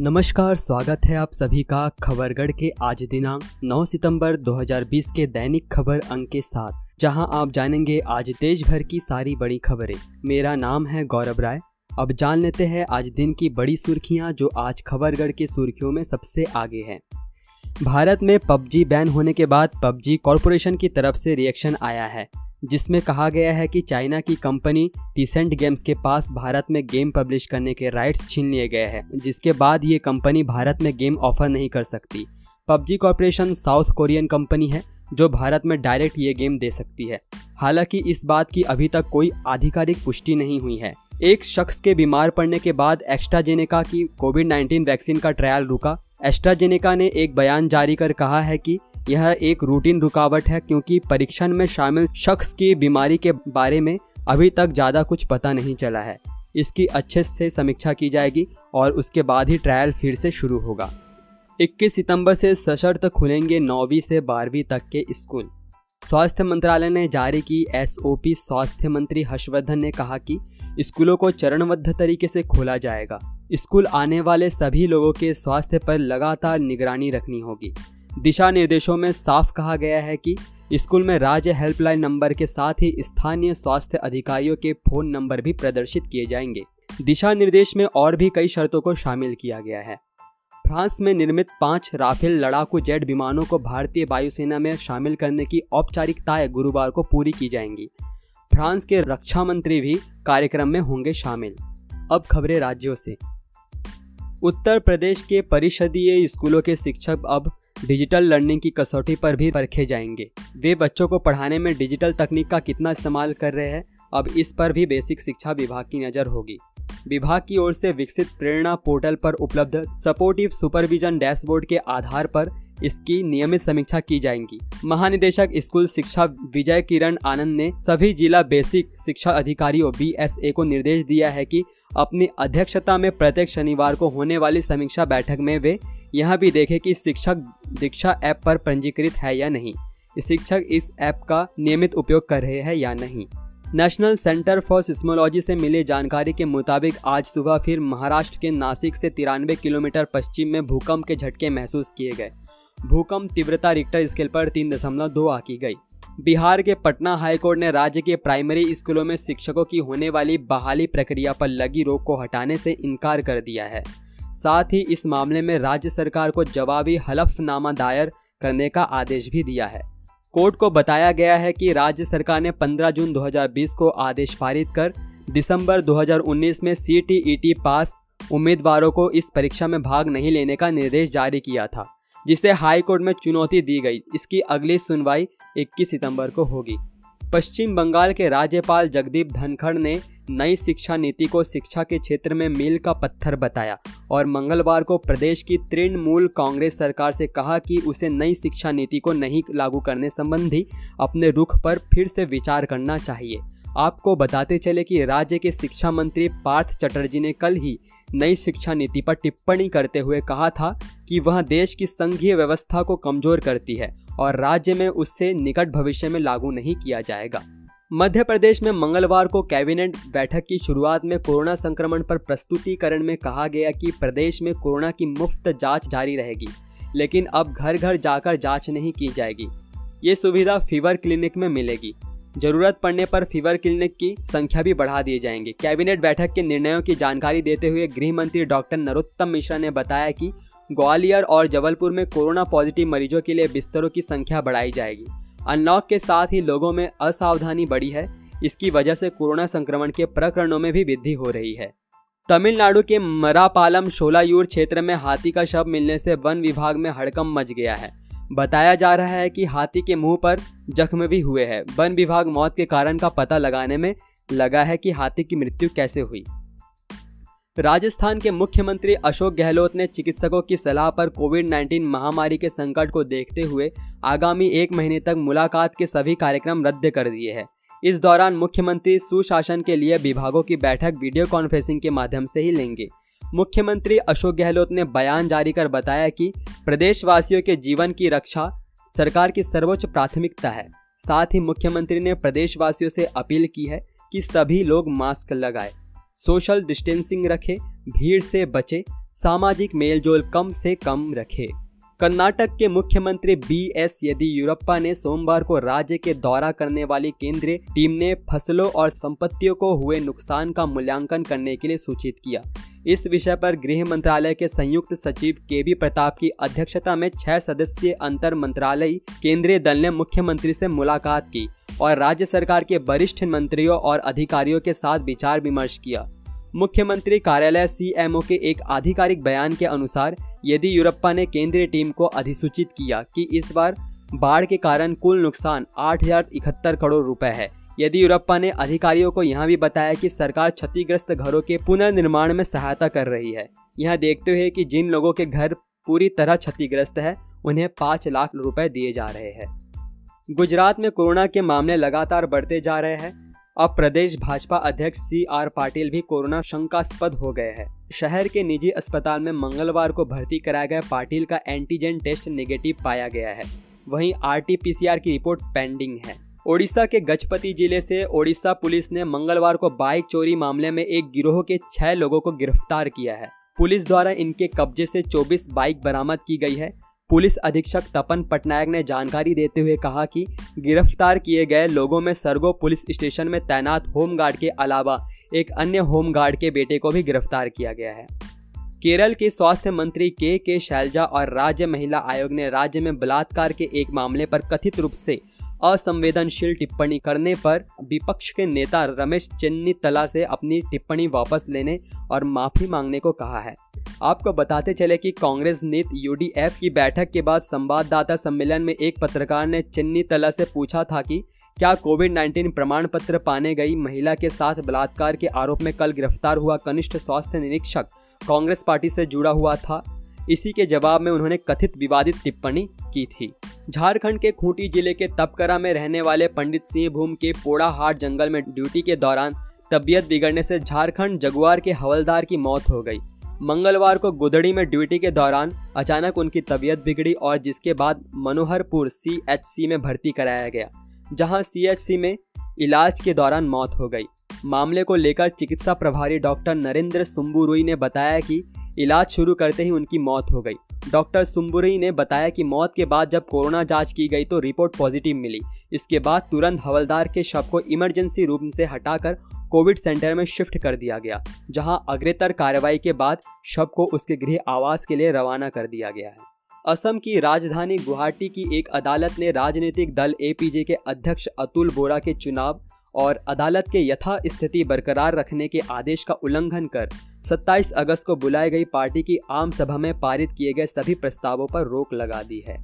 नमस्कार, स्वागत है आप सभी का खबरगढ़ के आज दिनांक 9 सितंबर 2020 के दैनिक खबर अंक के साथ, जहां आप जानेंगे आज देश भर की सारी बड़ी खबरें। मेरा नाम है गौरव राय। अब जान लेते हैं आज दिन की बड़ी सुर्खियां, जो आज खबरगढ़ के सुर्खियों में सबसे आगे हैं। भारत में पबजी बैन होने के बाद पबजी कॉरपोरेशन की तरफ से रिएक्शन आया है, जिसमें कहा गया है कि चाइना की कंपनी टीसेंट गेम्स के पास भारत में गेम पब्लिश करने के राइट्स छीन लिए गए हैं, जिसके बाद ये कंपनी भारत में गेम ऑफर नहीं कर सकती। PUBG corporation south Korean company है जो भारत में डायरेक्ट ये गेम दे सकती है। हालांकि इस बात की अभी तक कोई आधिकारिक पुष्टि नहीं हुई है। एक शख्स के बीमार पड़ने के बाद एक्स्ट्राजेनेका की कोविड-19 वैक्सीन का ट्रायल रुका। एक्स्ट्राजेनेका ने एक बयान जारी कर कहा है कि यह एक रूटीन रुकावट है, क्योंकि परीक्षण में शामिल शख्स की बीमारी के बारे में अभी तक ज़्यादा कुछ पता नहीं चला है। इसकी अच्छे से समीक्षा की जाएगी और उसके बाद ही ट्रायल फिर से शुरू होगा। 21 सितंबर से सशर्त खुलेंगे 9वीं से 12वीं तक के स्कूल। स्वास्थ्य मंत्रालय ने जारी की SOP। स्वास्थ्य मंत्री हर्षवर्धन ने कहा कि स्कूलों को चरणबद्ध तरीके से खोला जाएगा। स्कूल आने वाले सभी लोगों के स्वास्थ्य पर लगातार निगरानी रखनी होगी। दिशा निर्देशों में साफ कहा गया है कि स्कूल में राज्य हेल्पलाइन नंबर के साथ ही स्थानीय स्वास्थ्य अधिकारियों के फोन नंबर भी प्रदर्शित किए जाएंगे। दिशा निर्देश में और भी कई शर्तों को शामिल किया गया है। फ्रांस में निर्मित 5 राफेल लड़ाकू जेट विमानों को भारतीय वायुसेना में शामिल करने की औपचारिकताएं गुरुवार को पूरी की जाएंगी। फ्रांस के रक्षा मंत्री भी कार्यक्रम में होंगे शामिल। अब खबरें राज्यों से। उत्तर प्रदेश के परिषदीय स्कूलों के शिक्षक अब डिजिटल लर्निंग की कसौटी पर भी परखे जाएंगे। वे बच्चों को पढ़ाने में डिजिटल तकनीक का कितना इस्तेमाल कर रहे हैं, अब इस पर भी बेसिक शिक्षा विभाग की नज़र होगी। विभाग की ओर से विकसित प्रेरणा पोर्टल पर उपलब्ध सपोर्टिव सुपरविजन डैशबोर्ड के आधार पर इसकी नियमित समीक्षा की जाएगी। महानिदेशक स्कूल शिक्षा विजय किरण आनंद ने सभी जिला बेसिक शिक्षा अधिकारियों BSA को निर्देश दिया है कि अपनी अध्यक्षता में प्रत्येक शनिवार को होने वाली समीक्षा बैठक में वे यह भी देखें कि शिक्षक दीक्षा ऐप पर पंजीकृत है या नहीं, शिक्षक इस ऐप का नियमित उपयोग कर रहे हैं या नहीं। नेशनल सेंटर फॉर सिस्मोलॉजी से मिली जानकारी के मुताबिक आज सुबह फिर महाराष्ट्र के नासिक से 93 किलोमीटर पश्चिम में भूकंप के झटके महसूस किए गए। भूकंप तीव्रता रिक्टर स्केल पर 3.2 आंकी गई। बिहार के पटना हाईकोर्ट ने राज्य के प्राइमरी स्कूलों में शिक्षकों की होने वाली बहाली प्रक्रिया पर लगी रोक को हटाने से इनकार कर दिया है। साथ ही इस मामले में राज्य सरकार को जवाबी हलफनामा दायर करने का आदेश भी दिया है। कोर्ट को बताया गया है कि राज्य सरकार ने 15 जून 2020 को आदेश पारित कर दिसंबर 2019 में CTET पास उम्मीदवारों को इस परीक्षा में भाग नहीं लेने का निर्देश जारी किया था, जिसे हाई कोर्ट में चुनौती दी गई। इसकी अगली सुनवाई 21 सितंबर को होगी। पश्चिम बंगाल के राज्यपाल जगदीप धनखड़ ने नई शिक्षा नीति को शिक्षा के क्षेत्र में मील का पत्थर बताया और मंगलवार को प्रदेश की तृणमूल कांग्रेस सरकार से कहा कि उसे नई शिक्षा नीति को नहीं लागू करने संबंधी अपने रुख पर फिर से विचार करना चाहिए। आपको बताते चले कि राज्य के शिक्षा मंत्री पार्थ चटर्जी ने कल ही नई शिक्षा नीति पर टिप्पणी करते हुए कहा था कि वह देश की संघीय व्यवस्था को कमजोर करती है और राज्य में उससे निकट भविष्य में लागू नहीं किया जाएगा। मध्य प्रदेश में मंगलवार को कैबिनेट बैठक की शुरुआत में कोरोना संक्रमण पर प्रस्तुतिकरण में कहा गया कि प्रदेश में कोरोना की मुफ्त जांच जारी रहेगी, लेकिन अब घर घर जाकर जांच नहीं की जाएगी। ये सुविधा फीवर क्लिनिक में मिलेगी। जरूरत पड़ने पर फीवर क्लिनिक की संख्या भी बढ़ा दिए जाएंगे। कैबिनेट बैठक के निर्णयों की जानकारी देते हुए गृह मंत्री डॉक्टर नरोत्तम मिश्रा ने बताया कि ग्वालियर और जबलपुर में कोरोना पॉजिटिव मरीजों के लिए बिस्तरों की संख्या बढ़ाई जाएगी। अनलॉक के साथ ही लोगों में असावधानी बढ़ी है, इसकी वजह से कोरोना संक्रमण के प्रकरणों में भी वृद्धि हो रही है। तमिलनाडु के मरापालम शोलायूर क्षेत्र में हाथी का शव मिलने से वन विभाग में हड़कंप मच गया है। बताया जा रहा है कि हाथी के मुंह पर जख्म भी हुए हैं। वन विभाग मौत के कारण का पता लगाने में लगा है कि हाथी की मृत्यु कैसे हुई। राजस्थान के मुख्यमंत्री अशोक गहलोत ने चिकित्सकों की सलाह पर कोविड-19 महामारी के संकट को देखते हुए आगामी 1 महीने तक मुलाकात के सभी कार्यक्रम रद्द कर दिए हैं। इस दौरान मुख्यमंत्री सुशासन के लिए विभागों की बैठक वीडियो कॉन्फ्रेंसिंग के माध्यम से ही लेंगे। मुख्यमंत्री अशोक गहलोत ने बयान जारी कर बताया कि प्रदेशवासियों के जीवन की रक्षा सरकार की सर्वोच्च प्राथमिकता है। साथ ही मुख्यमंत्री ने प्रदेशवासियों से अपील की है कि सभी लोग मास्क लगाएं, सोशल डिस्टेंसिंग रखें, भीड़ से बचें, सामाजिक मेलजोल कम से कम रखे। कर्नाटक के मुख्यमंत्री BS येदियुरप्पा ने सोमवार को राज्य के दौरा करने वाली केंद्रीय टीम ने फसलों और संपत्तियों को हुए नुकसान का मूल्यांकन करने के लिए सूचित किया। इस विषय पर गृह मंत्रालय के संयुक्त सचिव KV प्रताप की अध्यक्षता में 6 सदस्यीय अंतर मंत्रालयी केंद्रीय दल ने मुख्यमंत्री से मुलाकात की और राज्य सरकार के वरिष्ठ मंत्रियों और अधिकारियों के साथ विचार विमर्श किया। मुख्यमंत्री कार्यालय CMO के एक आधिकारिक बयान के अनुसार येदियुरप्पा ने केंद्रीय टीम को अधिसूचित किया कि इस बार बाढ़ के कारण कुल नुकसान 8,071 करोड़ रुपए है। येदियुरप्पा ने अधिकारियों को यहां भी बताया कि सरकार क्षतिग्रस्त घरों के पुनर्निर्माण में सहायता कर रही है। यह देखते हुए कि जिन लोगों के घर पूरी तरह क्षतिग्रस्त है उन्हें 5 लाख रुपए दिए जा रहे हैं। गुजरात में कोरोना के मामले लगातार बढ़ते जा रहे हैं। अब प्रदेश भाजपा अध्यक्ष CR पाटिल भी कोरोना शंकास्पद हो गए हैं। शहर के निजी अस्पताल में मंगलवार को भर्ती कराया गया पाटिल का एंटीजन टेस्ट नेगेटिव पाया गया है। वहीं RT-PCR की रिपोर्ट पेंडिंग है। ओडिशा के गजपति जिले से ओडिशा पुलिस ने मंगलवार को बाइक चोरी मामले में एक गिरोह के 6 लोगों को गिरफ्तार किया है। पुलिस द्वारा इनके कब्जे से 24 बाइक बरामद की गई है। पुलिस अधीक्षक तपन पटनायक ने जानकारी देते हुए कहा कि गिरफ्तार किए गए लोगों में सरगो पुलिस स्टेशन में तैनात होमगार्ड के अलावा एक अन्य होमगार्ड के बेटे को भी गिरफ्तार किया गया है। केरल के स्वास्थ्य मंत्री के शैलजा और राज्य महिला आयोग ने राज्य में बलात्कार के एक मामले पर कथित रूप से असंवेदनशील टिप्पणी करने पर विपक्ष के नेता रमेश चेन्निथला से अपनी टिप्पणी वापस लेने और माफी मांगने को कहा है। आपको बताते चले कि कांग्रेस नेता UDF की बैठक के बाद संवाददाता सम्मेलन में एक पत्रकार ने चेन्निथला से पूछा था कि क्या COVID-19 प्रमाण पत्र पाने गई महिला के साथ बलात्कार के आरोप में कल गिरफ्तार हुआ कनिष्ठ स्वास्थ्य निरीक्षक कांग्रेस पार्टी से जुड़ा हुआ था। इसी के जवाब में उन्होंने कथित विवादित टिप्पणी की थी। झारखंड के खूंटी जिले के तपकरा में रहने वाले पंडित सिंहभूम के पोड़ाहाट जंगल में ड्यूटी के दौरान तबीयत बिगड़ने से झारखंड जगुआर के हवलदार की मौत हो गई। मंगलवार को गुदड़ी में ड्यूटी के दौरान अचानक उनकी तबीयत बिगड़ी और जिसके बाद मनोहरपुर CHC में भर्ती कराया गया, जहां CHC में इलाज के दौरान मौत हो गई। मामले को लेकर चिकित्सा प्रभारी डॉक्टर नरेंद्र सुंबुरई ने बताया कि इलाज शुरू करते ही उनकी मौत हो गई। डॉक्टर सुंबुरई ने बताया कि मौत के बाद जब कोरोना जांच की गई तो रिपोर्ट पॉजिटिव मिली। इसके बाद तुरंत हवलदार के शव को इमरजेंसी रूम से हटाकर कोविड सेंटर में शिफ्ट कर दिया गया, जहां अग्रेतर कार्रवाई के बाद शव को उसके गृह आवास के लिए रवाना कर दिया गया है। असम की राजधानी गुवाहाटी की एक अदालत ने राजनीतिक दल APJ के अध्यक्ष अतुल बोरा के चुनाव और अदालत के यथास्थिति बरकरार रखने के आदेश का उल्लंघन कर 27 अगस्त को बुलाई गई पार्टी की आम सभा में पारित किए गए सभी प्रस्तावों पर रोक लगा दी है।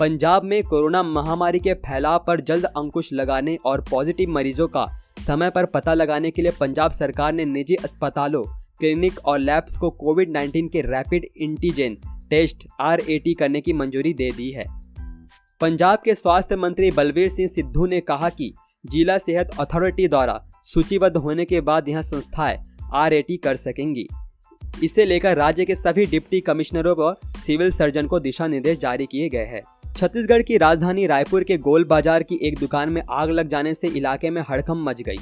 पंजाब में कोरोना महामारी के फैलाव पर जल्द अंकुश लगाने और पॉजिटिव मरीजों का समय पर पता लगाने के लिए पंजाब सरकार ने निजी अस्पतालों, क्लिनिक और लैब्स को COVID-19 के रैपिड एंटीजन टेस्ट RAT करने की मंजूरी दे दी है। पंजाब के स्वास्थ्य मंत्री बलबीर सिंह सिद्धू ने कहा कि जिला सेहत अथॉरिटी द्वारा सूचीबद्ध होने के बाद यहां संस्थाएं RAT कर सकेंगी। इसे लेकर राज्य के सभी डिप्टी कमिश्नरों और सिविल सर्जन को दिशा निर्देश जारी किए गए हैं। छत्तीसगढ़ की राजधानी रायपुर के गोल बाजार की एक दुकान में आग लग जाने से इलाके में हड़कंप मच गई।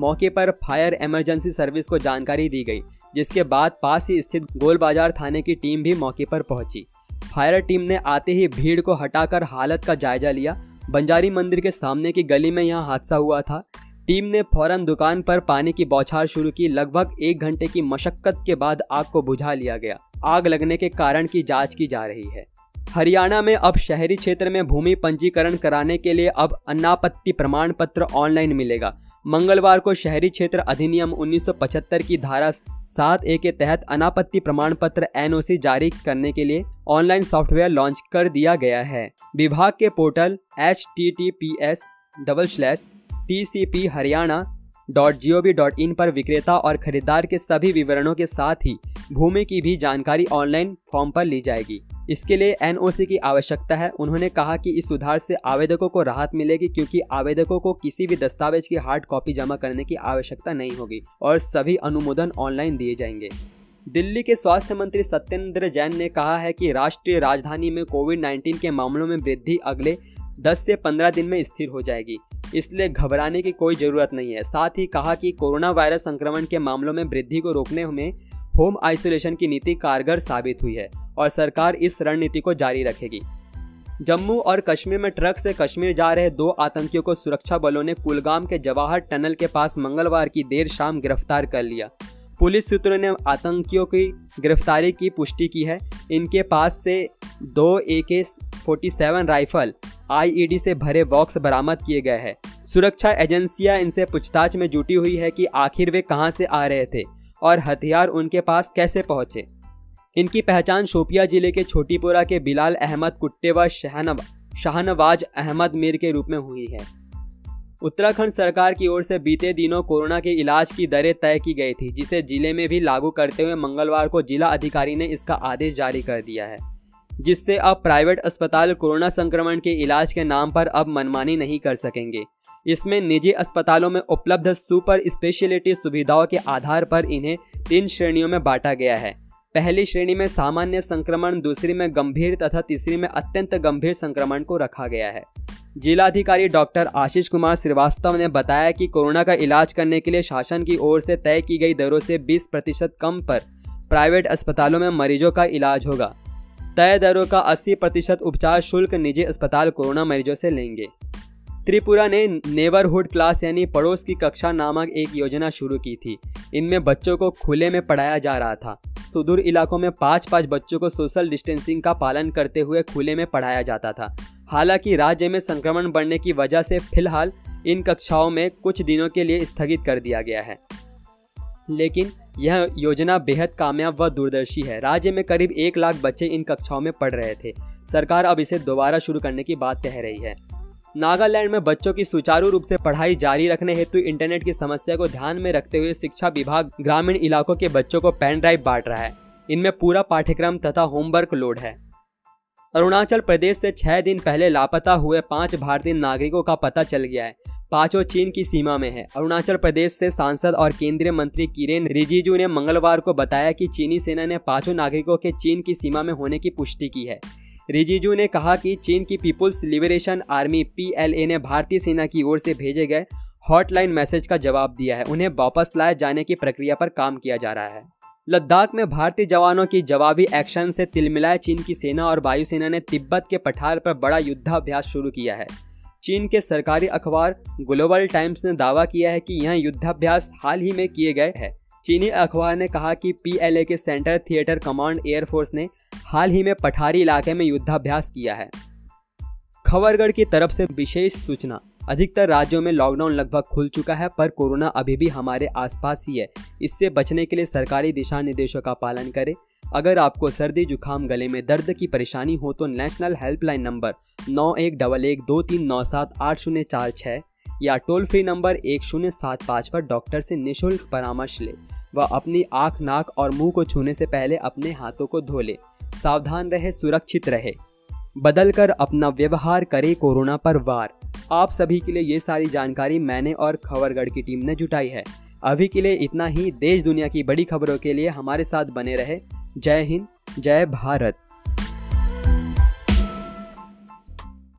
मौके पर फायर इमरजेंसी सर्विस को जानकारी दी गई, जिसके बाद पास ही स्थित गोल बाजार थाने की टीम भी मौके पर पहुंची। फायर टीम ने आते ही भीड़ को हटाकर हालत का जायजा लिया। बंजारी मंदिर के सामने की गली में यहां हादसा हुआ था। टीम ने फौरन दुकान पर पानी की बौछार शुरू की। लगभग 1 घंटे की मशक्कत के बाद आग को बुझा लिया गया। आग लगने के कारण की जांच की जा रही है। हरियाणा में अब शहरी क्षेत्र में भूमि पंजीकरण कराने के लिए अब अनापत्ति प्रमाण पत्र ऑनलाइन मिलेगा। मंगलवार को शहरी क्षेत्र अधिनियम 1975 की धारा 7A के तहत अनापत्ति प्रमाण पत्र NOC जारी करने के लिए ऑनलाइन सॉफ्टवेयर लॉन्च कर दिया गया है। विभाग के पोर्टल https://tcpharyana.gov.in पर विक्रेता और खरीदार के सभी विवरणों के साथ ही भूमि की भी जानकारी ऑनलाइन फॉर्म पर ली जाएगी। इसके लिए NOC की आवश्यकता है। उन्होंने कहा कि इस सुधार से आवेदकों को राहत मिलेगी, क्योंकि आवेदकों को किसी भी दस्तावेज की हार्ड कॉपी जमा करने की आवश्यकता नहीं होगी और सभी अनुमोदन ऑनलाइन दिए जाएंगे। दिल्ली के स्वास्थ्य मंत्री सत्येंद्र जैन ने कहा है कि राष्ट्रीय राजधानी में COVID-19 के मामलों में वृद्धि अगले 10 से 15 दिन में स्थिर हो जाएगी, इसलिए घबराने की कोई जरूरत नहीं है। साथ ही कहा कि कोरोना वायरस संक्रमण के मामलों में वृद्धि को रोकने में होम आइसोलेशन की नीति कारगर साबित हुई है और सरकार इस रणनीति को जारी रखेगी। जम्मू और कश्मीर में ट्रक से कश्मीर जा रहे दो आतंकियों को सुरक्षा बलों ने कुलगाम के जवाहर टनल के पास मंगलवार की देर शाम गिरफ्तार कर लिया। पुलिस सूत्रों ने आतंकियों की गिरफ्तारी की पुष्टि की है। इनके पास से दो AK-47 राइफल, IED से भरे बॉक्स बरामद किए गए हैं। सुरक्षा एजेंसियां इनसे पूछताछ में जुटी हुई है कि आखिर वे कहां से आ रहे थे और हथियार उनके पास कैसे पहुंचे। इनकी पहचान शोपिया जिले के छोटीपुरा के बिलाल अहमद कुट्टेवा शाहनवाज अहमद मीर के रूप में हुई है। उत्तराखंड सरकार की ओर से बीते दिनों कोरोना के इलाज की दरें तय की गई थी, जिसे जिले में भी लागू करते हुए मंगलवार को जिला अधिकारी ने इसका आदेश जारी कर दिया है, जिससे अब प्राइवेट अस्पताल कोरोना संक्रमण के इलाज के नाम पर अब मनमानी नहीं कर सकेंगे। इसमें निजी अस्पतालों में उपलब्ध सुपर स्पेशलिटी सुविधाओं के आधार पर इन्हें 3 श्रेणियों में बांटा गया है। पहली श्रेणी में सामान्य संक्रमण, दूसरी में गंभीर तथा तीसरी में अत्यंत गंभीर संक्रमण को रखा गया है। जिलाधिकारी डॉक्टर आशीष कुमार श्रीवास्तव ने बताया कि कोरोना का इलाज करने के लिए शासन की ओर से तय की गई दरों से 20% कम पर प्राइवेट अस्पतालों में मरीजों का इलाज होगा। तय दरों का 80% उपचार शुल्क निजी अस्पताल कोरोना मरीजों से लेंगे। त्रिपुरा ने नेबरहुड क्लास यानी पड़ोस की कक्षा नामक एक योजना शुरू की थी। इनमें बच्चों को खुले में पढ़ाया जा रहा था। सुदूर इलाकों में 5-5 बच्चों को सोशल डिस्टेंसिंग का पालन करते हुए खुले में पढ़ाया जाता था। हालांकि राज्य में संक्रमण बढ़ने की वजह से फिलहाल इन कक्षाओं में कुछ दिनों के लिए स्थगित कर दिया गया है, लेकिन यह योजना बेहद कामयाब व दूरदर्शी है। राज्य में करीब 1 लाख बच्चे इन कक्षाओं में पढ़ रहे थे। सरकार अब इसे दोबारा शुरू करने की बात कह रही है। नागालैंड में बच्चों की सुचारू रूप से पढ़ाई जारी रखने हेतु इंटरनेट की समस्या को ध्यान में रखते हुए शिक्षा विभाग ग्रामीण इलाकों के बच्चों को पेन ड्राइव बांट रहा है। इनमें पूरा पाठ्यक्रम तथा होमवर्क लोड है। अरुणाचल प्रदेश से 6 दिन पहले लापता हुए 5 भारतीय नागरिकों का पता चल गया है। 5 चीन की सीमा में है। अरुणाचल प्रदेश से सांसद और केंद्रीय मंत्री किरेन रिजिजू ने मंगलवार को बताया कि चीनी सेना ने 5 नागरिकों के चीन की सीमा में होने की पुष्टि की है। रिजिजू ने कहा कि चीन की पीपुल्स लिबरेशन आर्मी (PLA) ने भारतीय सेना की ओर से भेजे गए हॉटलाइन मैसेज का जवाब दिया है। उन्हें वापस लाए जाने की प्रक्रिया पर काम किया जा रहा है। लद्दाख में भारतीय जवानों की जवाबी एक्शन से तिलमिलाए चीन की सेना और वायुसेना ने तिब्बत के पठार पर बड़ा युद्धाभ्यास शुरू किया है। चीन के सरकारी अखबार ग्लोबल टाइम्स ने दावा किया है कि यह युद्धाभ्यास हाल ही में किए गए हैं। चीनी अखबार ने कहा कि PLA के सेंटर थिएटर कमांड एयरफोर्स ने हाल ही में पठारी इलाके में युद्धाभ्यास किया है। खबरगढ़ की तरफ से विशेष सूचना। अधिकतर राज्यों में लॉकडाउन लगभग खुल चुका है, पर कोरोना अभी भी हमारे आसपास ही है। इससे बचने के लिए सरकारी दिशा निर्देशों का पालन करें। अगर आपको सर्दी जुकाम गले में दर्द की परेशानी हो तो नेशनल हेल्पलाइन नंबर 911123978046 या टोल फ्री नंबर 1075 पर डॉक्टर से निःशुल्क परामर्श ले व अपनी आँख, नाक और मुंह को छूने से पहले अपने हाथों को धो ले। सावधान रहे, सुरक्षित रहे, बदल कर अपना व्यवहार करे, कोरोना पर वार। आप सभी के लिए ये सारी जानकारी मैंने और खबरगढ़ की टीम ने जुटाई है। अभी के लिए इतना ही। देश दुनिया की बड़ी खबरों के लिए हमारे साथ बने रहे। जय हिंद, जय भारत।